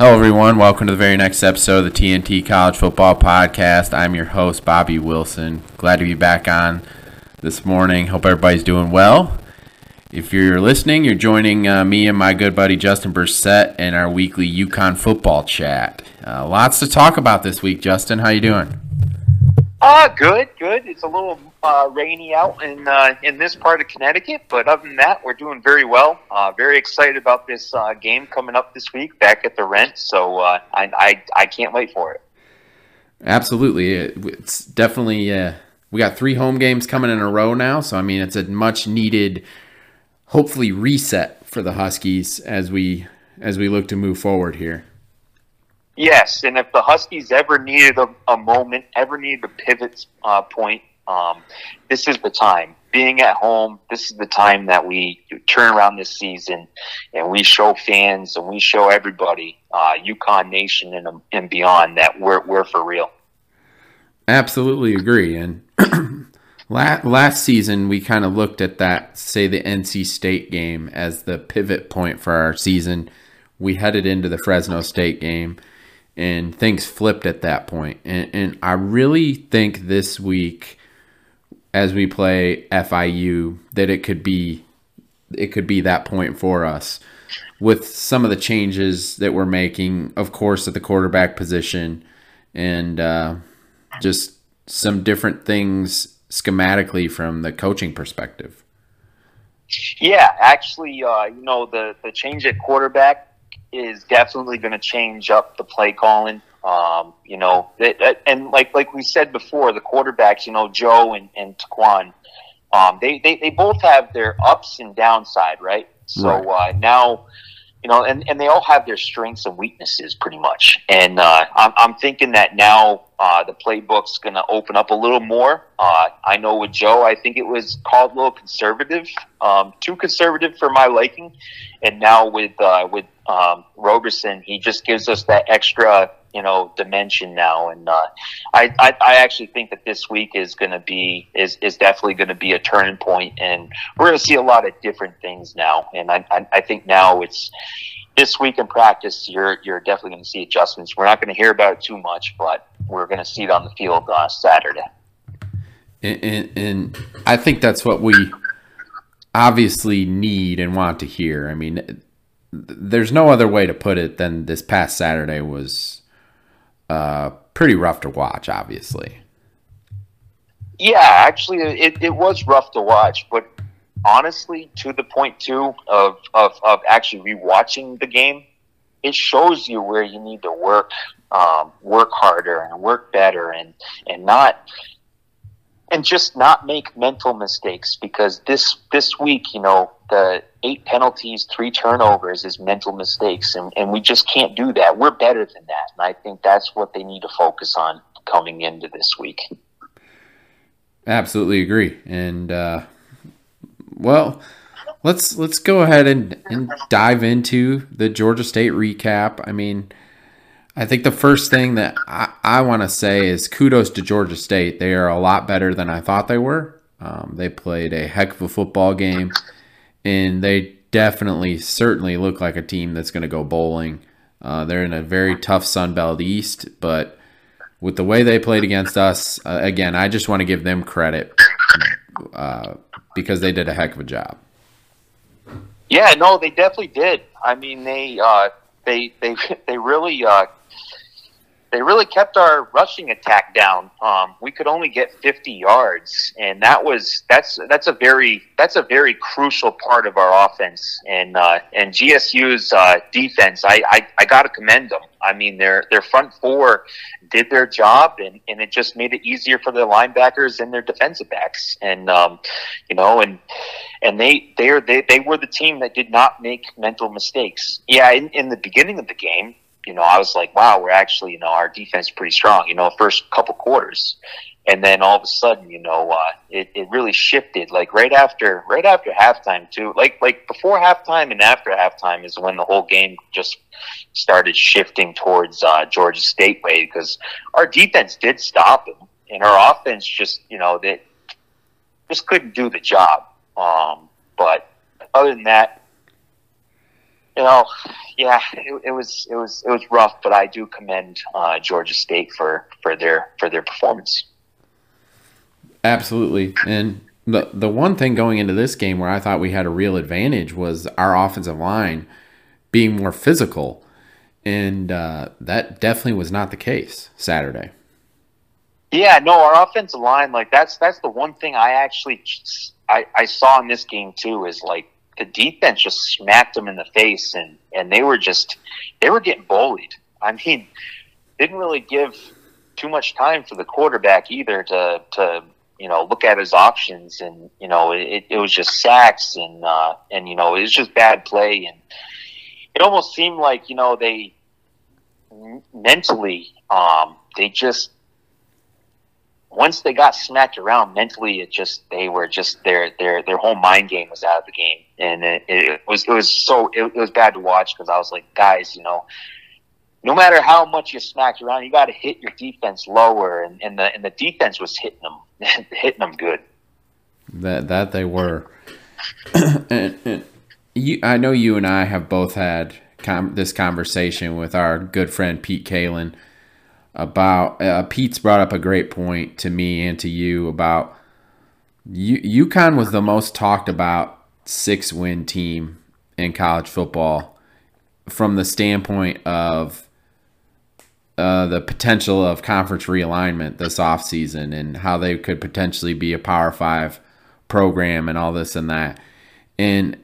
Hello, everyone. Welcome to the very next episode of the TNT College Football Podcast. I'm your host, Bobby Wilson. Glad to be back on this morning. Hope everybody's doing well. If you're listening, you're joining me and my good buddy Justin Bressette in our weekly UConn football chat. Lots to talk about this week. Justin, how you doing? Good. It's a little rainy out in this part of Connecticut, but other than that, we're doing very well. Very excited about this game coming up this week back at the Rent, so I can't wait for it. Absolutely. It's definitely we got three home games coming in a row now, so I mean it's a much needed, hopefully, reset for the Huskies as we look to move forward here. Yes, and if the Huskies ever needed a moment, ever needed a pivot point, this is the time. Being at home, this is the time that we turn around this season and we show fans and we show everybody, UConn Nation and beyond, that we're for real. Absolutely agree. And last season, we kind of looked at that, say the NC State game, as the pivot point for our season. We headed into the Fresno State game, and things flipped at that point. And I really think this week, as we play FIU, that it could be that point for us with some of the changes that we're making, of course, at the quarterback position, and just some different things schematically from the coaching perspective. Yeah, actually, the change at quarterback is definitely going to change up the play calling. And like we said before, the quarterbacks, Joe and Taquan, they both have their ups and downside, right? So right. Now, and they all have their strengths and weaknesses pretty much. And I'm thinking that now the playbook's going to open up a little more. I know with Joe, I think it was called a little conservative, too conservative for my liking. And now with Roberson, he just gives us that extra, dimension now. And I actually think that this week is definitely going to be a turning point, and we're going to see a lot of different things now. And I think now it's this week in practice, you're definitely going to see adjustments. We're not going to hear about it too much, but we're going to see it on the field Saturday. And I think that's what we obviously need and want to hear. I mean, there's no other way to put it than this past Saturday was pretty rough to watch, obviously. Yeah, actually, it was rough to watch, but honestly, to the point, too, of actually rewatching the game, it shows you where you need to work harder and work better and not – and just not make mental mistakes, because this week, the 8 penalties, 3 turnovers is mental mistakes, and we just can't do that. We're better than that, and I think that's what they need to focus on coming into this week. Absolutely agree. And well, let's go ahead and dive into the Georgia State recap. I mean, I think the first thing that I want to say is kudos to Georgia State. They are a lot better than I thought they were. They played a heck of a football game, and they certainly look like a team that's going to go bowling. They're in a very tough Sun Belt East, but with the way they played against us, again, I just want to give them credit because they did a heck of a job. Yeah, no, they definitely did. I mean, they really kept our rushing attack down. We could only get 50 yards, and that's a very crucial part of our offense. And and GSU's defense, I gotta commend them. I mean, their front four did their job, and it just made it easier for their linebackers and their defensive backs. And and they were the team that did not make mental mistakes. Yeah, in the beginning of the game, I was like, wow, we're actually, our defense is pretty strong, first couple quarters. And then all of a sudden, it really shifted. Like right after halftime too. Like before halftime and after halftime is when the whole game just started shifting towards Georgia State way, because our defense did stop them, and our offense just, they just couldn't do the job. But other than that, you know, yeah, it was rough, but I do commend Georgia State for their performance. Absolutely. And the one thing going into this game where I thought we had a real advantage was our offensive line being more physical, and that definitely was not the case Saturday. Yeah, no, our offensive line, like that's the one thing I actually I saw in this game too, is like the defense just smacked them in the face, and they were getting bullied. I mean, didn't really give too much time for the quarterback either to you know, look at his options, and you know, it was just sacks and you know, it was just bad play, and it almost seemed like, you know, they mentally they just, once they got smacked around mentally, their whole mind game was out of the game, and it was bad to watch, because I was like, guys, you know, no matter how much you smack around, you got to hit your defense lower, and the defense was hitting them good. That they were. And I know you and I have both had this conversation with our good friend Pete Kalin. About Pete's brought up a great point to me and to you about UConn was the most talked about 6-win team in college football from the standpoint of the potential of conference realignment this offseason and how they could potentially be a Power 5 program and all this and that. And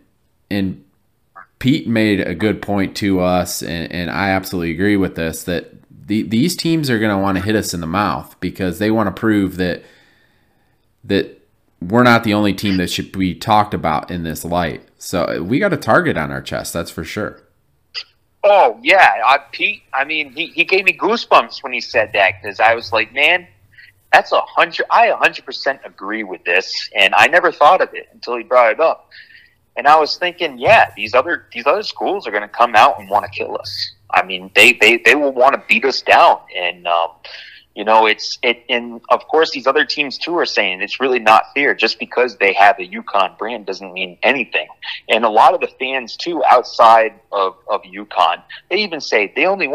Pete made a good point to us, and I absolutely agree with this, that these teams are going to want to hit us in the mouth because they want to prove that we're not the only team that should be talked about in this light. So we got a target on our chest, that's for sure. Oh, yeah. Pete, I mean, he gave me goosebumps when he said that, because I was like, man, that's 100. I 100% agree with this, and I never thought of it until he brought it up. And I was thinking, yeah, these other schools are going to come out and want to kill us. I mean, they will want to beat us down, and you know, and of course these other teams too are saying it's really not fair. Just because they have a UConn brand doesn't mean anything. And a lot of the fans too outside of UConn, they even say they only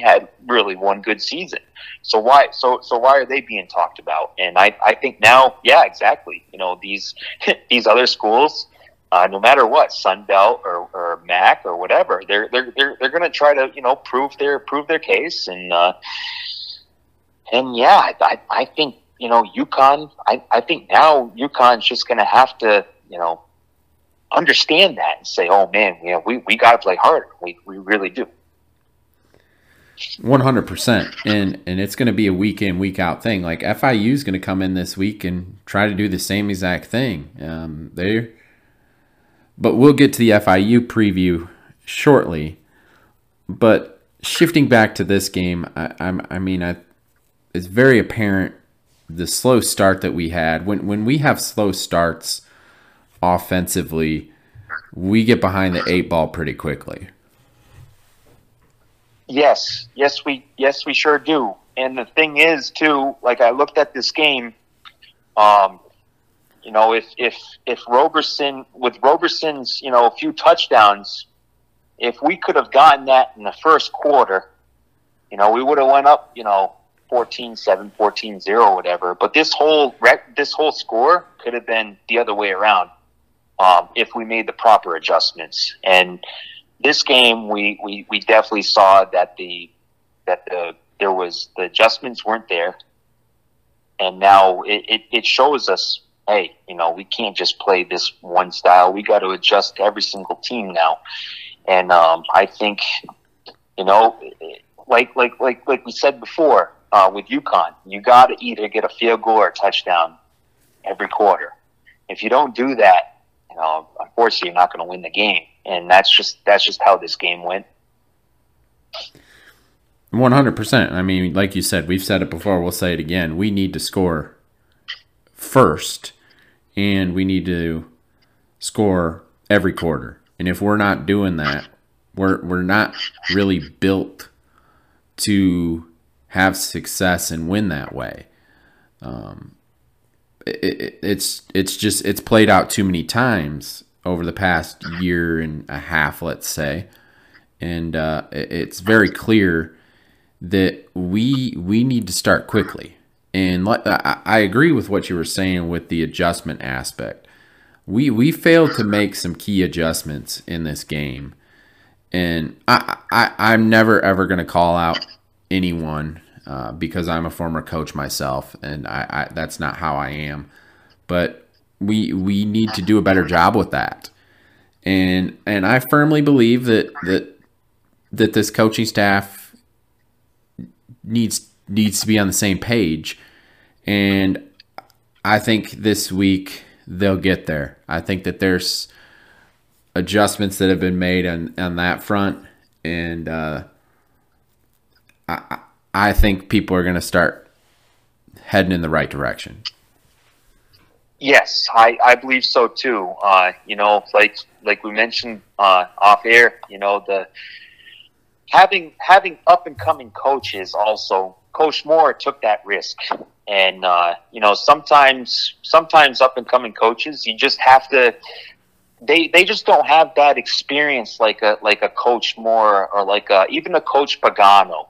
had really one good season. So why are they being talked about? And I think now, yeah, exactly. You know, these other schools, no matter what, Sun Belt or MAC or whatever, they're going to try to, you know, prove their case, and yeah, I think, you know, UConn, I think now UConn's just going to have to, you know, understand that and say, oh man, you know, we got to play harder, we really do. 100%, and it's going to be a week in, week out thing. Like FIU is going to come in this week and try to do the same exact thing. But we'll get to the FIU preview shortly. But shifting back to this game, I mean, it's very apparent the slow start that we had. When we have slow starts offensively, we get behind the eight ball pretty quickly. Yes, we sure do. And the thing is, too, like I looked at this game. You know, if Roberson's, you know, a few touchdowns, if we could have gotten that in the first quarter, you know, we would have went up, you know, 14-7, 14-0, whatever. But this whole score could have been the other way around if we made the proper adjustments. And this game, we definitely saw that there was, the adjustments weren't there, and now it shows us, hey, you know, we can't just play this one style. We got to adjust to every single team now. And I think, you know, like we said before with UConn, you got to either get a field goal or a touchdown every quarter. If you don't do that, you know, unfortunately, you're not going to win the game. And that's just how this game went. 100%. I mean, like you said, we've said it before. We'll say it again. We need to score first, and we need to score every quarter. And if we're not doing that, we're not really built to have success and win that way. It's played out too many times over the past year and a half, let's say. And it's very clear that we need to start quickly. And I agree with what you were saying with the adjustment aspect. We failed to make some key adjustments in this game. And I'm never, ever going to call out anyone because I'm a former coach myself, and I that's not how I am. But we need to do a better job with that. And I firmly believe that this coaching staff needs to be on the same page. And I think this week they'll get there. I think that there's adjustments that have been made on that front. And I think people are going to start heading in the right direction. Yes, I believe so too. Like we mentioned off air, the having up and coming coaches also. Coach Moore took that risk, and sometimes up and coming coaches, you just have to. They just don't have that experience like a Coach Moore or even a Coach Pagano.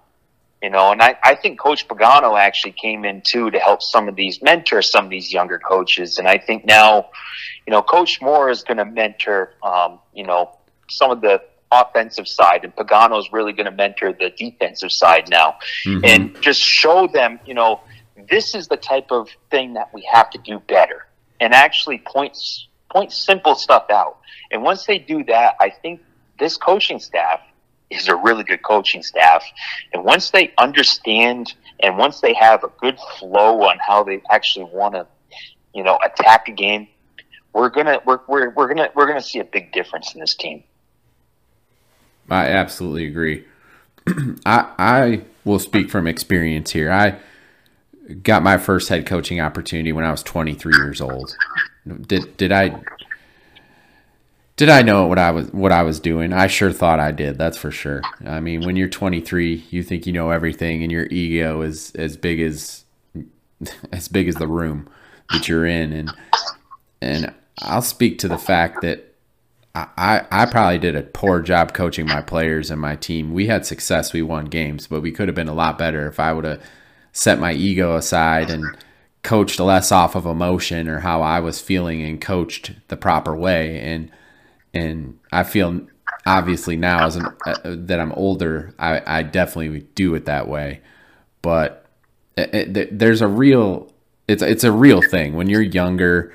And I think Coach Pagano actually came in too to help mentor some of these younger coaches. And I think now, Coach Moore is going to mentor, some of the offensive side, and Pagano is really going to mentor the defensive side now, and just show them, this is the type of thing that we have to do better, and actually point simple stuff out. And once they do that, I think this coaching staff is a really good coaching staff. And once they understand and once they have a good flow on how they actually want to, attack a game, we're gonna see a big difference in this team. I absolutely agree. I will speak from experience here. I got my first head coaching opportunity when I was 23 years old. Did I know what I was doing? I sure thought I did. That's for sure. I mean, when you're 23, you think you know everything, and your ego is as big as the room that you're in. And I'll speak to the fact that I probably did a poor job coaching my players and my team. We had success. We won games, but we could have been a lot better if I would have set my ego aside and coached less off of emotion or how I was feeling and coached the proper way. And I feel obviously now that I'm older, I definitely do it that way. But it's a real thing. When you're younger,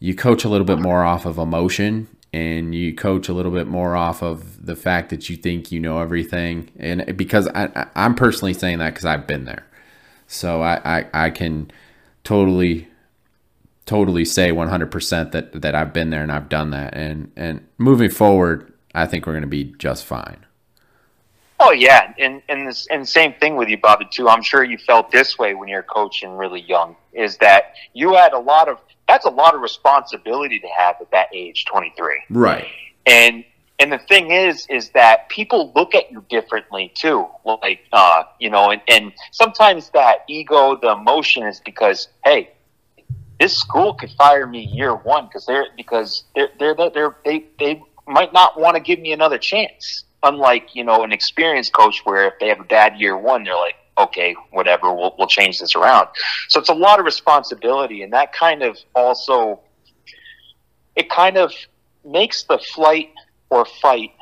you coach a little bit more off of emotion, and you coach a little bit more off of the fact that you think you know everything. And because I'm personally saying that because I've been there. So I can totally say 100% that I've been there and I've done that. And moving forward, I think we're going to be just fine. Oh, yeah. And same thing with you, Bobby, too. I'm sure you felt this way when you're coaching really young, is that you had that's a lot of responsibility to have at that age, 23. Right. And the thing is that people look at you differently too. Like, and sometimes that ego, the emotion is because, hey, this school could fire me year one because they might not want to give me another chance. Unlike, an experienced coach where if they have a bad year one, they're like, okay, whatever, we'll change this around. So it's a lot of responsibility, and that kind of also, it kind of makes the fight or flight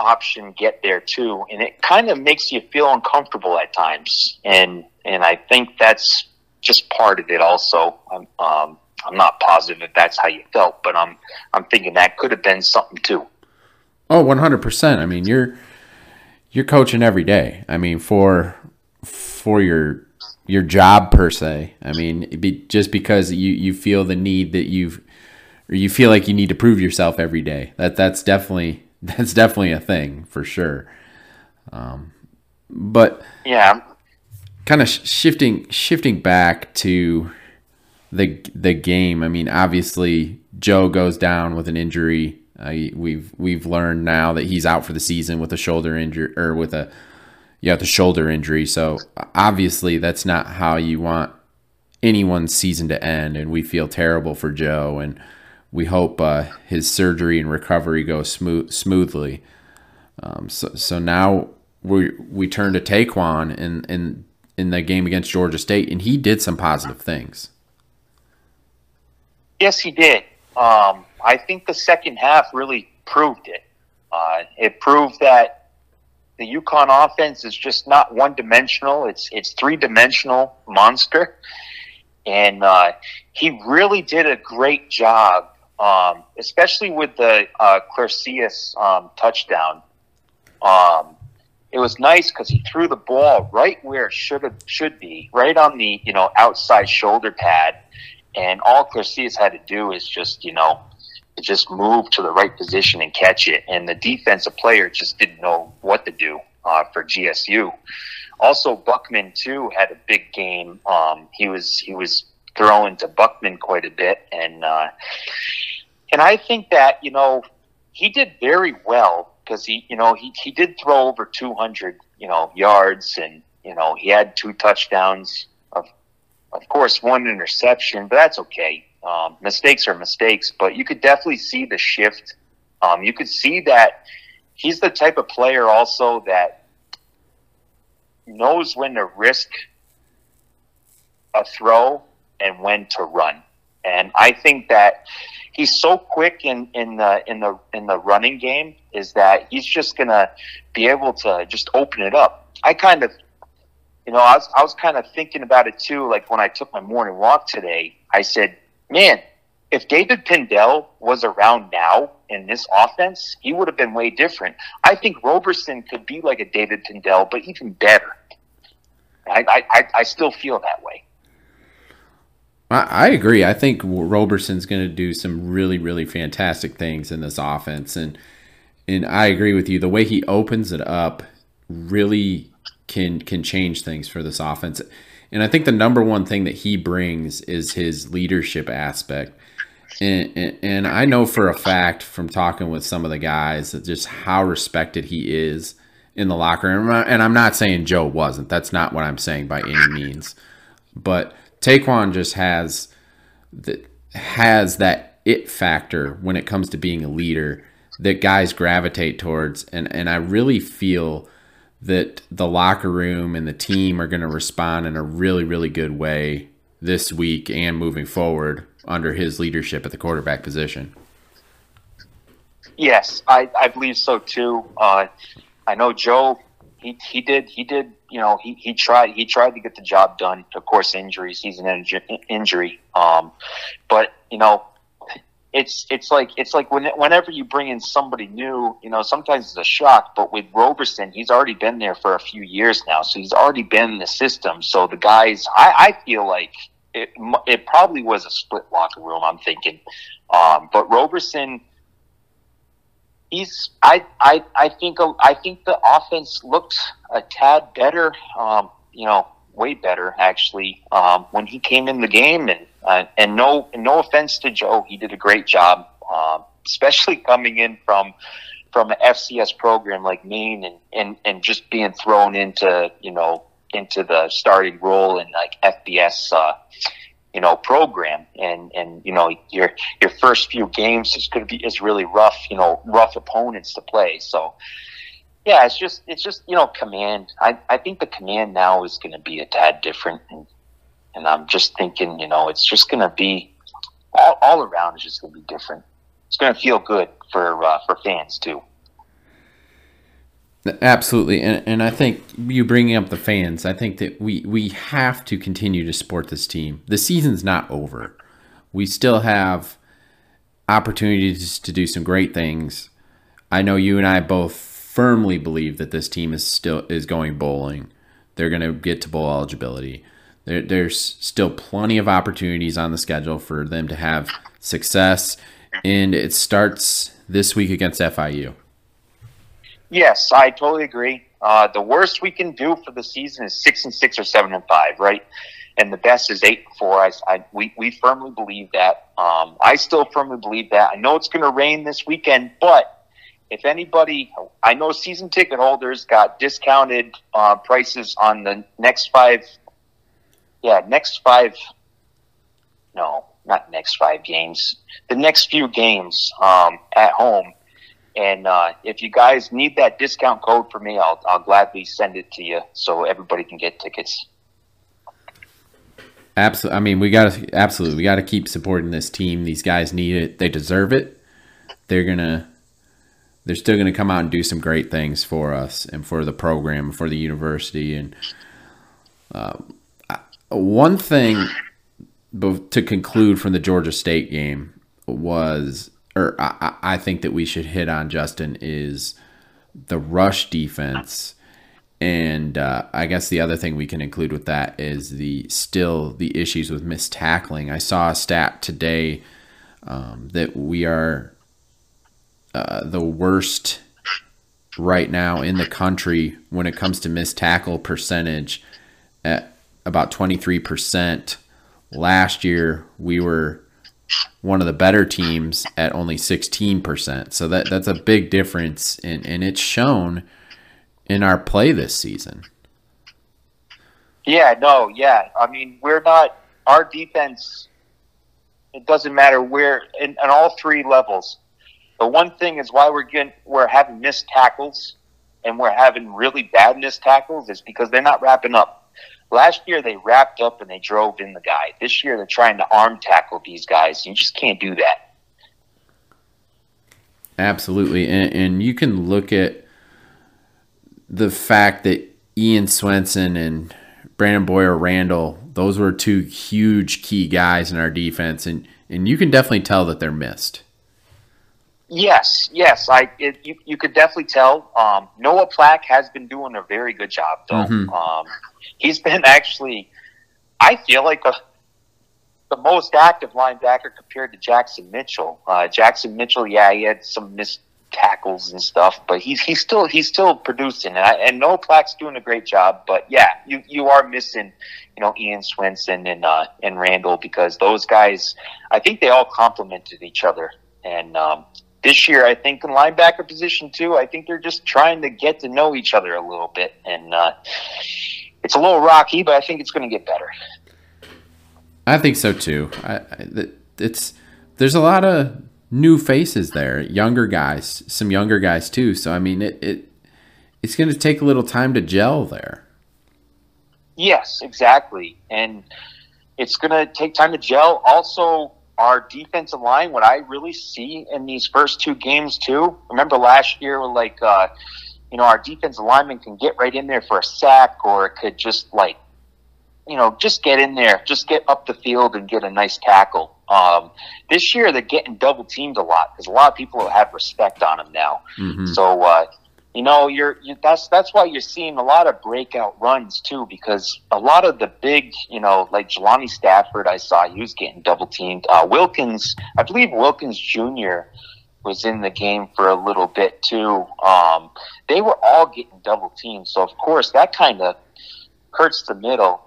option get there too. And it kind of makes you feel uncomfortable at times. And I think that's just part of it also. I'm not positive if that's how you felt, but I'm thinking that could have been something too. Oh, 100%. I mean, you're coaching every day. I mean, for your job per se. I mean, just because you feel the need that you feel like you need to prove yourself every day. That's definitely a thing for sure. But yeah, kind of shifting back to the game. I mean, obviously Joe goes down with an injury. We've learned now that he's out for the season with a shoulder injury the shoulder injury. So obviously that's not how you want anyone's season to end, and we feel terrible for Joe, and we hope his surgery and recovery goes smoothly. So now we turn to Taquan in the game against Georgia State, and he did some positive things. Yes, he did. I think the second half really proved it. It proved that the UConn offense is just not one-dimensional. It's three-dimensional monster. And he really did a great job, especially with the Clarceus touchdown. It was nice because he threw the ball right where it should be, right on the outside shoulder pad. And all Clarceus had to do is just move to the right position and catch it. And the defensive player just didn't know what to do for GSU. Also, Buckman too had a big game. He was throwing to Buckman quite a bit, and I think that he did very well because he did throw over 200 yards, and he had 2 touchdowns. Of course, 1 interception, but that's okay. Mistakes are mistakes, but you could definitely see the shift. You could see that he's the type of player also that knows when to risk a throw and when to run. And I think that he's so quick in the running game is that he's just gonna be able to just open it up. I kind of I was kind of thinking about it too, like when I took my morning walk today, I said, man, if David Pindell was around now in this offense, he would have been way different. I think Roberson could be like a David Pindell, but even better. I still feel that way. I agree. I think Roberson's going to do some really, really fantastic things in this offense. And I agree with you. The way he opens it up really can change things for this offense. And I think the number one thing that he brings is his leadership aspect. And I know for a fact from talking with some of the guys that just how respected he is in the locker room. And I'm not saying Joe wasn't. That's not what I'm saying by any means. But Taquan just has that it factor when it comes to being a leader that guys gravitate towards. And I really feel that the locker room and the team are going to respond in a really, really good way this week and moving forward under his leadership at the quarterback position. Yes, I believe so too. I know Joe, he did, he tried to get the job done. Of course, injuries, he's an injury. But It's like whenever you bring in somebody new, sometimes it's a shock. But with Roberson, he's already been there for a few years now, so he's already been in the system. So the guys, I feel like it probably was a split locker room, I'm thinking. But Roberson, I think the offense looked a tad better, way better actually when he came in the game. And. And no offense to Joe, he did a great job, especially coming in from an FCS program like Maine and just being thrown into the starting role in like FBS program and your first few games is really rough opponents to play. So yeah, it's just command. I think the command now is going to be a tad different. And I'm just thinking, it's just going to be all around. It's just going to be different. It's going to feel good for fans too. Absolutely, and I think you bringing up the fans. I think that we have to continue to support this team. The season's not over. We still have opportunities to do some great things. I know you and I both firmly believe that this team is going bowling. They're going to get to bowl eligibility. There's still plenty of opportunities on the schedule for them to have success, and it starts this week against FIU. Yes, I totally agree. The worst we can do for the season is 6-6 or 7-5, right? And the best is 8-4. We firmly believe that. I still firmly believe that. I know it's going to rain this weekend, but if anybody, I know season ticket holders got discounted prices on the next five. not next five games, the next few games at home. And if you guys need that discount code for me, I'll gladly send it to you so everybody can get tickets. Absolutely. I mean, we got to keep supporting this team. These guys need it. They deserve it. They're still gonna come out and do some great things for us and for the program, for the university. And one thing to conclude from the Georgia State game was, or I think that we should hit on, Justin, is the rush defense. And I guess the other thing we can include with that is the issues with missed tackling. I saw a stat today that we are the worst right now in the country when it comes to missed tackle percentage at about 23%. Last year we were one of the better teams at only 16%. So that's a big difference, and it's shown in our play this season. Yeah. I mean, our defense, it doesn't matter where, in all three levels. The one thing is why we're having missed tackles, and we're having really bad missed tackles, is because they're not wrapping up. Last year they wrapped up and they drove in the guy. This year they're trying to arm tackle these guys. You just can't do that. Absolutely. And you can look at the fact that Ian Swenson and Brandon Boyer-Randall, those were two huge key guys in our defense, and you can definitely tell that they're missed. Yes. You could definitely tell. Noah Plack has been doing a very good job, though. Mm-hmm. He's been actually, I feel like, the most active linebacker compared to Jackson Mitchell. He had some missed tackles and stuff, but he's still producing, and Noah Plack's doing a great job. But yeah, you are missing, Ian Swenson and Randall, because those guys, I think they all complemented each other. And this year, I think in linebacker position too, I think they're just trying to get to know each other a little bit, and it's a little rocky, but I think it's going to get better. I think so too. There's a lot of new faces there, some younger guys too. So I mean, it's going to take a little time to gel there. Yes, exactly, and it's going to take time to gel. Also, our defensive line, what I really see in these first two games too, remember last year, our defensive linemen can get right in there for a sack, or could just get in there, just get up the field and get a nice tackle. This year they're getting double teamed a lot, because a lot of people have respect on them now. Mm-hmm. So, that's why you're seeing a lot of breakout runs too, because a lot of the big, like Jelani Stafford, I saw he was getting double teamed. Wilkins, I believe Wilkins Jr. was in the game for a little bit too. They were all getting double teamed, so of course that kind of hurts the middle.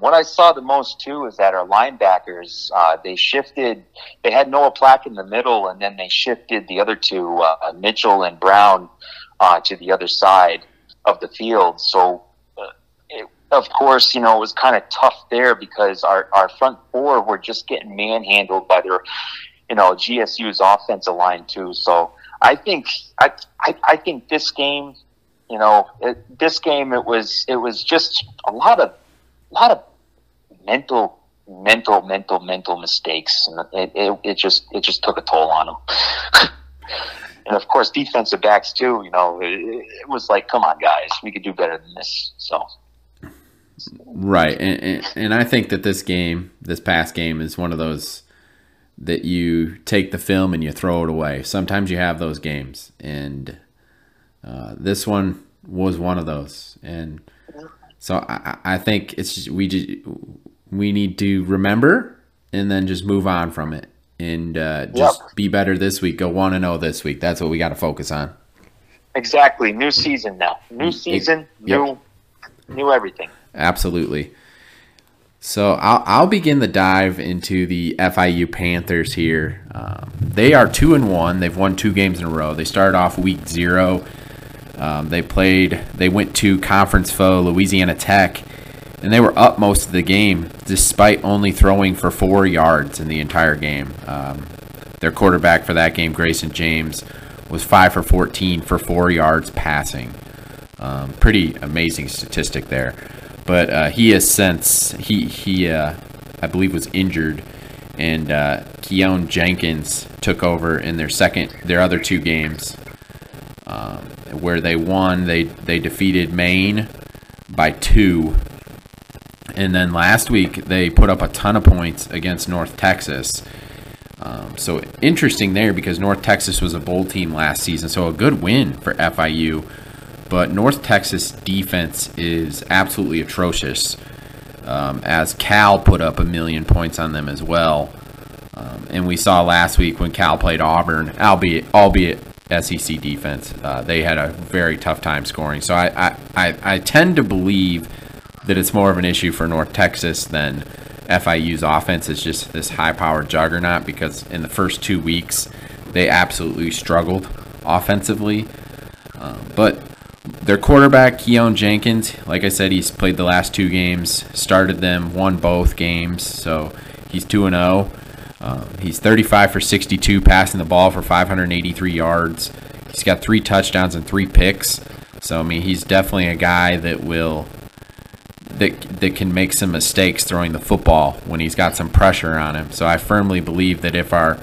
What I saw the most too is that our linebackers, they had Noah Plack in the middle, and then they shifted the other two, Mitchell and Brown, to the other side of the field. So, of course, it was kind of tough there, because our front four were just getting manhandled by their, GSU's offensive line too. So I think this game, it was just a lot of mental mistakes, and it just took a toll on them. And of course, defensive backs too. It was like, come on, guys, we could do better than this. So, right, and I think that this past game, is one of those that you take the film and you throw it away. Sometimes you have those games, and this one was one of those. And so I think it's just, we need to remember and then just move on from it. And just be better this week. Go 1-0 this week. That's what we got to focus on. Exactly. New season now. New season. New everything. Absolutely. So I'll begin the dive into the FIU Panthers here. They are 2-1. They've won two games in a row. They started off week 0. They went to conference foe Louisiana Tech and they were up most of the game despite only throwing for 4 yards in the entire game. Their quarterback for that game, Grayson James, was 5 for 14 for 4 yards passing. Pretty amazing statistic there. But he has since, he I believe, was injured, and Keown Jenkins took over in their other two games, where they won. They defeated Maine by 2, and then last week they put up a ton of points against North Texas. So interesting there, because North Texas was a bowl team last season, so a good win for FIU. But North Texas defense is absolutely atrocious, as Cal put up 1,000,000 points on them as well. And we saw last week when Cal played Auburn, albeit SEC defense, they had a very tough time scoring. So I tend to believe that it's more of an issue for North Texas than FIU's offense is just this high-powered juggernaut, because in the first 2 weeks they absolutely struggled offensively. But their quarterback, Keown Jenkins, like I said, he's played the last two games, started them, won both games, so he's 2-0. He's 35 for 62, passing the ball for 583 yards. He's got 3 touchdowns and 3 picks. So, I mean, he's definitely a guy that can make some mistakes throwing the football when he's got some pressure on him. So I firmly believe that if our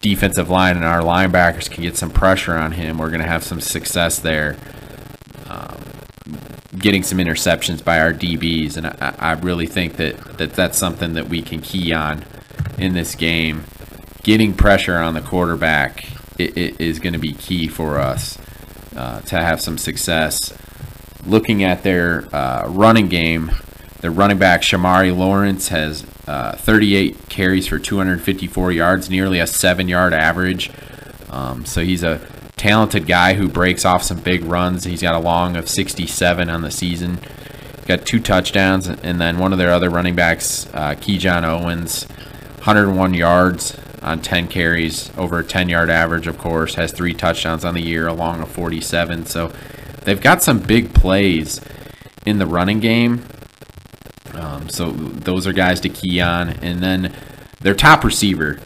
defensive line and our linebackers can get some pressure on him, we're going to have some success there, getting some interceptions by our DBs. And I really think that's something that we can key on in this game. Getting pressure on the quarterback is going to be key for us to have some success. Looking at their running game, their running back Shamari Lawrence has 38 carries for 254 yards, nearly a 7-yard average. So he's a talented guy who breaks off some big runs. He's got a long of 67 on the season. He's got 2 touchdowns, and then one of their other running backs, Ke'Jon Owens, 101 yards on 10 carries, over a 10-yard average, of course, has 3 touchdowns on the year, along a 47. So they've got some big plays in the running game. So those are guys to key on. And then their top receiver,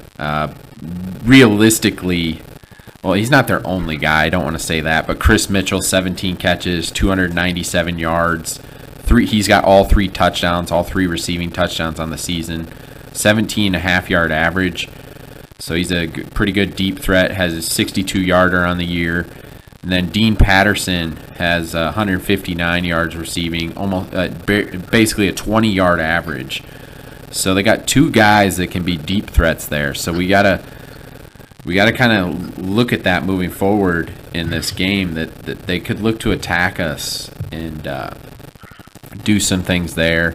realistically, well, he's not their only guy, I don't want to say that, but Chris Mitchell, 17 catches, 297 yards. He's got all 3 touchdowns, all 3 receiving touchdowns on the season. 17.5-yard average, so he's a pretty good deep threat, has a 62-yarder on the year. And then Dean Patterson has 159 yards receiving, almost basically a 20-yard average. So they got 2 guys that can be deep threats there, so we gotta kind of look at that moving forward in this game, that they could look to attack us and do some things there.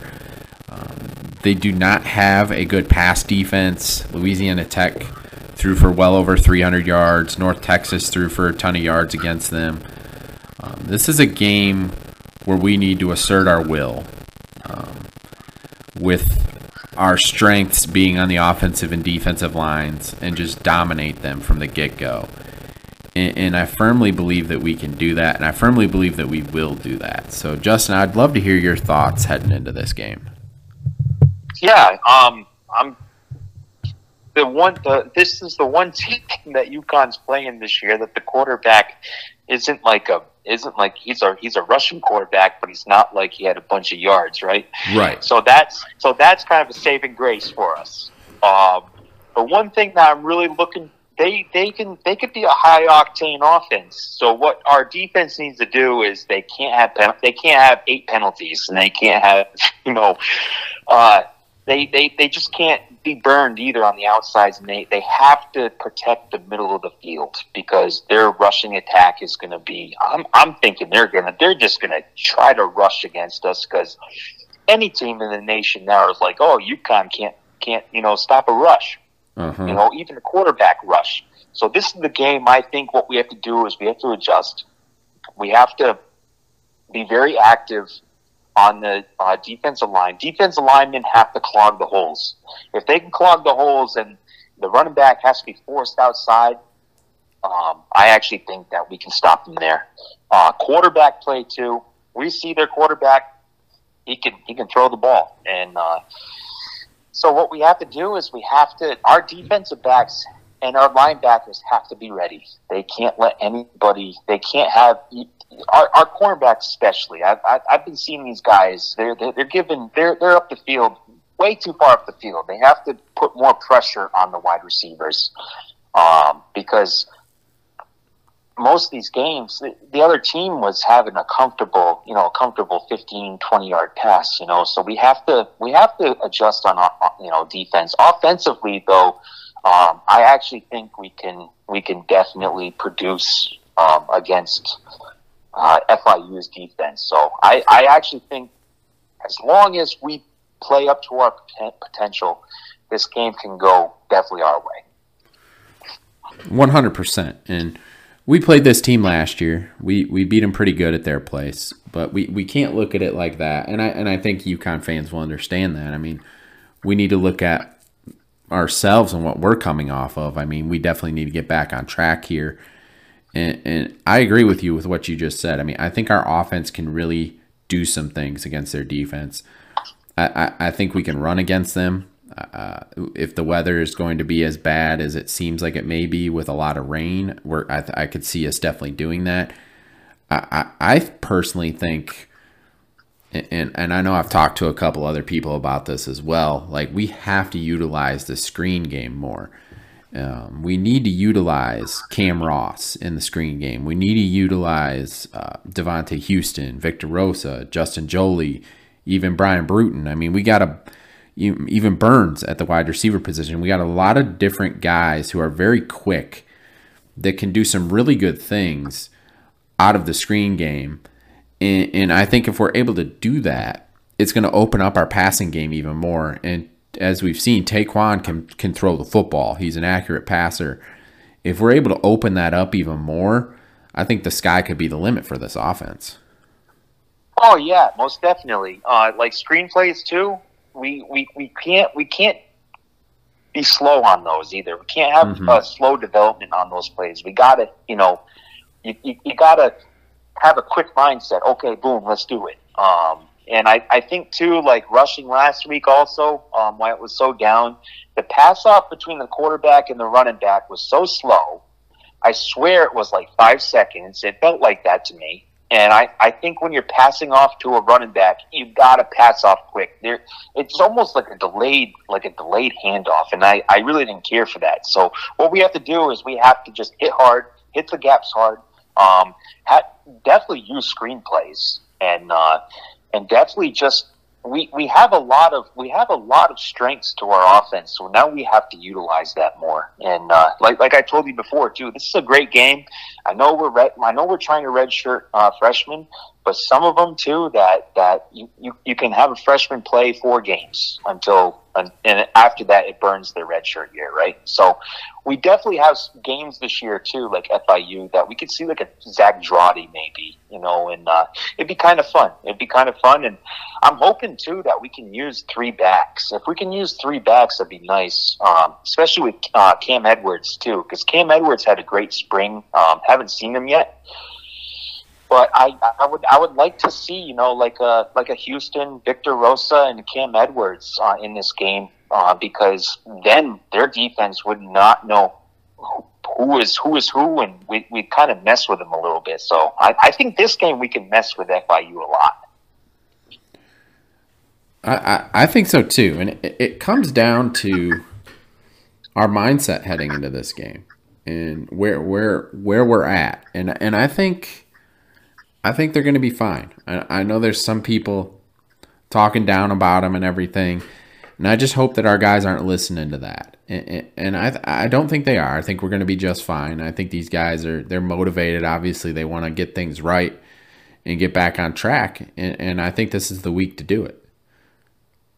They do not have a good pass defense. Louisiana Tech threw for well over 300 yards. North Texas threw for a ton of yards against them. This is a game where we need to assert our will, with our strengths being on the offensive and defensive lines, and just dominate them from the get-go. And I firmly believe that we can do that, and I firmly believe that we will do that. So, Justin, I'd love to hear your thoughts heading into this game. Yeah, this is the one team that UConn's playing this year that the quarterback isn't like he's a rushing quarterback, but he's not like he had a bunch of yards, right? Right. So that's kind of a saving grace for us. But one thing that I'm really looking, they could be a high octane offense. So what our defense needs to do is they can't have 8 penalties, and they can't have They just can't be burned either on the outsides, and they have to protect the middle of the field, because their rushing attack is going to be – I'm thinking they're just going to try to rush against us, because any team in the nation now is like, oh, UConn can't stop a rush, even a quarterback rush. So this is the game. I think what we have to do is we have to adjust. We have to be very active on the defensive line. Defensive linemen have to clog the holes. If they can clog the holes and the running back has to be forced outside, I actually think that we can stop them there. Quarterback play, too. We see their quarterback. He can throw the ball. And so what we have to do is our defensive backs and our linebackers have to be ready. They can't let anybody, they can't have, our cornerbacks especially. I've been seeing these guys, they're up the field, way too far up the field. They have to put more pressure on the wide receivers because most of these games, the other team was having a comfortable 15, 20-yard pass, so we have to adjust on our, defense. Offensively, though, I actually think we can definitely produce against FIU's defense. So I actually think as long as we play up to our potential, this game can go definitely our way. 100%. And we played this team last year. We beat them pretty good at their place, but we can't look at it like that. And I think UConn fans will understand that. I mean, we need to look at ourselves and what we're coming off of. I mean, we definitely need to get back on track here. And I agree with you with what you just said. I mean, I think our offense can really do some things against their defense. I think we can run against them. If the weather is going to be as bad as it seems like it may be with a lot of rain, where I could see us definitely doing that. I personally think, and I know I've talked to a couple other people about this as well, like we have to utilize the screen game more. We need to utilize Cam Ross in the screen game. We need to utilize Devontae Houston, Victor Rosa, Justin Jolie, even Brian Bruton. I mean, we got even Burns at the wide receiver position. We got a lot of different guys who are very quick that can do some really good things out of the screen game. And I think if we're able to do that, it's going to open up our passing game even more. And as we've seen, Taquan can throw the football. He's an accurate passer. If we're able to open that up even more, I think the sky could be the limit for this offense. Oh yeah, most definitely. Like screenplays too. We can't be slow on those either. We can't have slow development on those plays. We gotta, you gotta have a quick mindset. Okay, boom, let's do it. And I think too, like rushing last week also, why it was so down, the pass off between the quarterback and the running back was so slow. I swear it was like 5 seconds. It felt like that to me. And I think when you're passing off to a running back, you've got to pass off quick. It's almost like a delayed handoff, and I really didn't care for that. So what we have to do is we have to just hit hard, hit the gaps hard, definitely use screenplays, and definitely just we have a lot of strengths to our offense. So now we have to utilize that more. And like I told you before, too, this is a great game. I know we're trying to redshirt freshmen, but some of them too that you can have a freshman play 4 games until and after that it burns their redshirt year, right? So we definitely have games this year too, like FIU, that we could see like a Zach Drotti maybe, and it'd be kind of fun. And I'm hoping too that we can use 3 backs. If we can use 3 backs, that'd be nice, especially with Cam Edwards too, because Cam Edwards had a great spring. Haven't seen him yet. But I would like to see, like a Houston, Victor Rosa, and Cam Edwards in this game, because then their defense would not know who is who, and we kind of mess with them a little bit. So I think this game we can mess with FIU a lot. I think so too, and it comes down to our mindset heading into this game and where we're at, and I think they're going to be fine. I know there's some people talking down about them and everything, and I just hope that our guys aren't listening to that. And I don't think they are. I think we're going to be just fine. I think these guys they're motivated. Obviously, they want to get things right and get back on track. And I think this is the week to do it.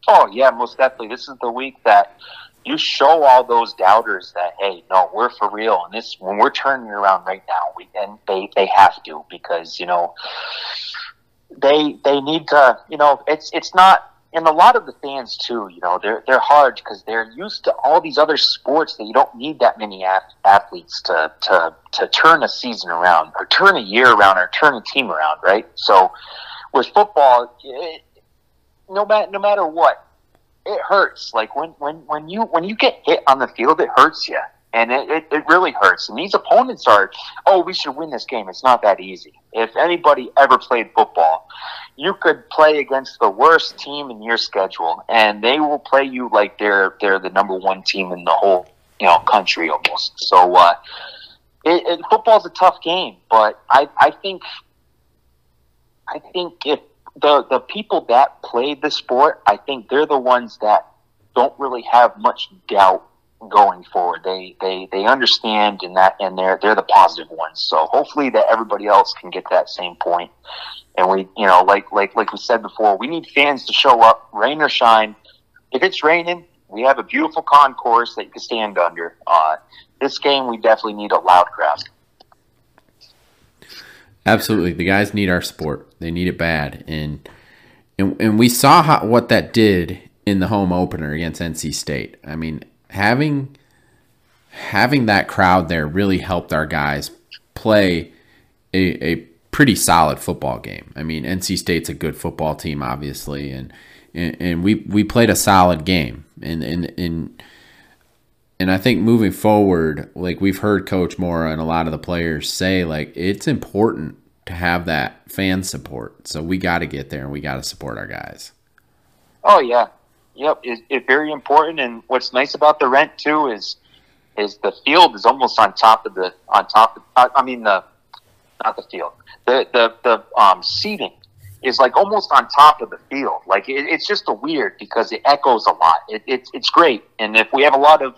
Oh yeah, most definitely. This is the week that you show all those doubters that, hey, no, we're for real, and this when we're turning around right now, and they have to, because they need to. It's not, and a lot of the fans too. They're hard because they're used to all these other sports that you don't need that many athletes to turn a season around, or turn a year around, or turn a team around, right? So with football, no matter what, it hurts. Like when you get hit on the field, it hurts you, and it really hurts. And these opponents are, oh, we should win this game. It's not that easy. If anybody ever played football, you could play against the worst team in your schedule, and they will play you like they're the number one team in the whole country almost. So football's a tough game, but I think if the people that played the sport, I think they're the ones that don't really have much doubt going forward. They understand in that, and they're the positive ones. So hopefully that everybody else can get that same point. And we, like we said before, we need fans to show up, rain or shine. If it's raining, we have a beautiful concourse that you can stand under. This game, we definitely need a loud crowd. Absolutely. The guys need our sport. They need it bad. And we saw what that did in the home opener against NC State. I mean, having that crowd there really helped our guys play a pretty solid football game. I mean, NC State's a good football team, obviously, and we played a solid game. And I think moving forward, like we've heard Coach Mora and a lot of the players say, like, it's important to have that fan support. So we got to get there and we got to support our guys. Oh, yeah. Yep. It's very important. And what's nice about the rent, too, is the field is almost on top of the not the field. The seating is like almost on top of the field. Like it's just a weird because it echoes a lot. It's great, and if we have a lot of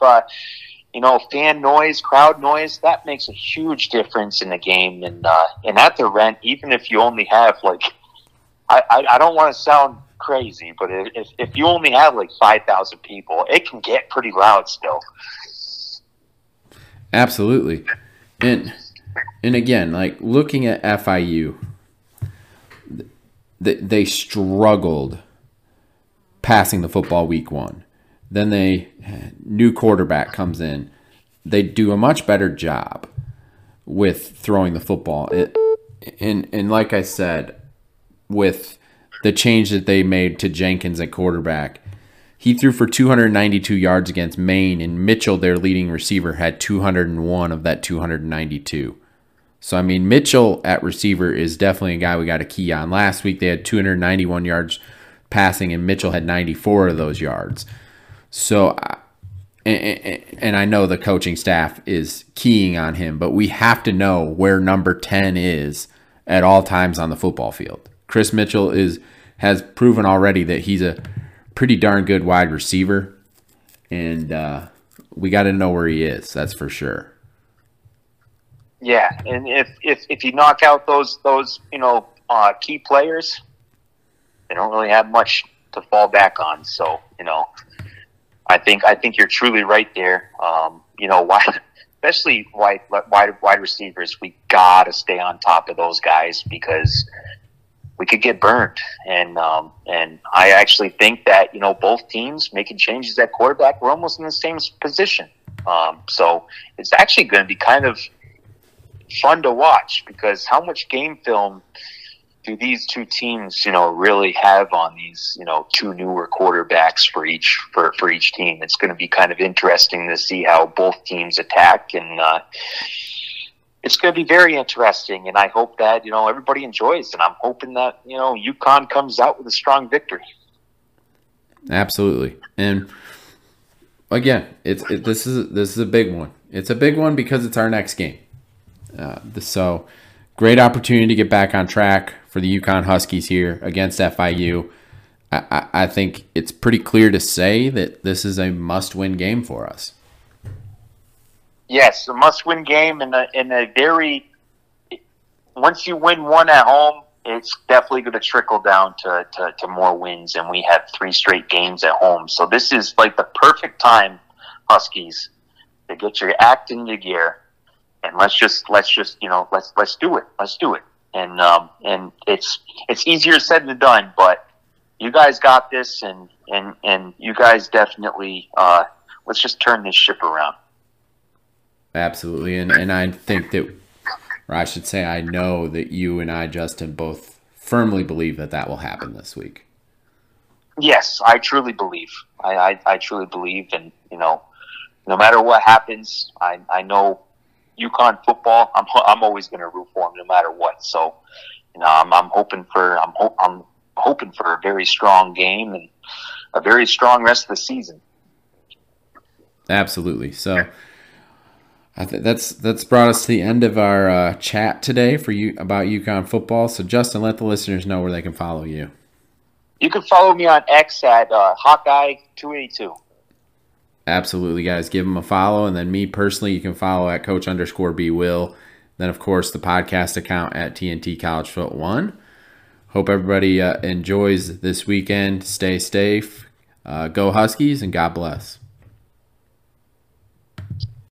fan noise, crowd noise, that makes a huge difference in the game. And at the rent, even if you only have like, I don't want to sound crazy, but if you only have like 5,000 people, it can get pretty loud still. Absolutely, and again, like looking at FIU. They struggled passing the football week one. Then new quarterback comes in. They do a much better job with throwing the football. And like I said, with the change that they made to Jenkins at quarterback, he threw for 292 yards against Maine, and Mitchell, their leading receiver, had 201 of that 292. So, I mean, Mitchell at receiver is definitely a guy we got to key on. Last week they had 291 yards passing, and Mitchell had 94 of those yards. So, and I know the coaching staff is keying on him, but we have to know where number 10 is at all times on the football field. Chris Mitchell has proven already that he's a pretty darn good wide receiver, and we got to know where he is, that's for sure. Yeah, and if you knock out those key players, they don't really have much to fall back on. So I think you're truly right there. Especially wide receivers, we gotta stay on top of those guys because we could get burned. And I actually think that both teams making changes at quarterback were almost in the same position. So it's actually going to be kind of fun to watch because how much game film do these two teams, really have on these, two newer quarterbacks for each team? It's going to be kind of interesting to see how both teams attack, and it's going to be very interesting. And I hope that everybody enjoys, and I'm hoping that UConn comes out with a strong victory. Absolutely, and again, this is a big one. It's a big one because it's our next game. So great opportunity to get back on track for the UConn Huskies here against FIU. I think it's pretty clear to say that this is a must-win game for us. Yes, a must-win game in a very – once you win one at home, it's definitely going to trickle down to more wins, and we have 3 straight games at home. So this is like the perfect time, Huskies, to get your act in your gear. And let's do it. Let's do it. And it's easier said than done, but you guys got this, and you guys definitely let's just turn this ship around. Absolutely. And I think that, or I should say I know that you and I, Justin, both firmly believe that will happen this week. Yes, I truly believe. I truly believe, and you know, no matter what happens, I know UConn football. I'm always going to root for them no matter what. So, you know, I'm hoping for a very strong game and a very strong rest of the season. Absolutely. So, that's brought us to the end of our chat today for you about UConn football. So, Justin, let the listeners know where they can follow you. You can follow me on X at Hawkeye282. Absolutely, guys. Give them a follow. And then me personally, you can follow at Coach_B Will. Then, of course, the podcast account at TNT College Foot 1. Hope everybody enjoys this weekend. Stay safe. Go Huskies, and God bless.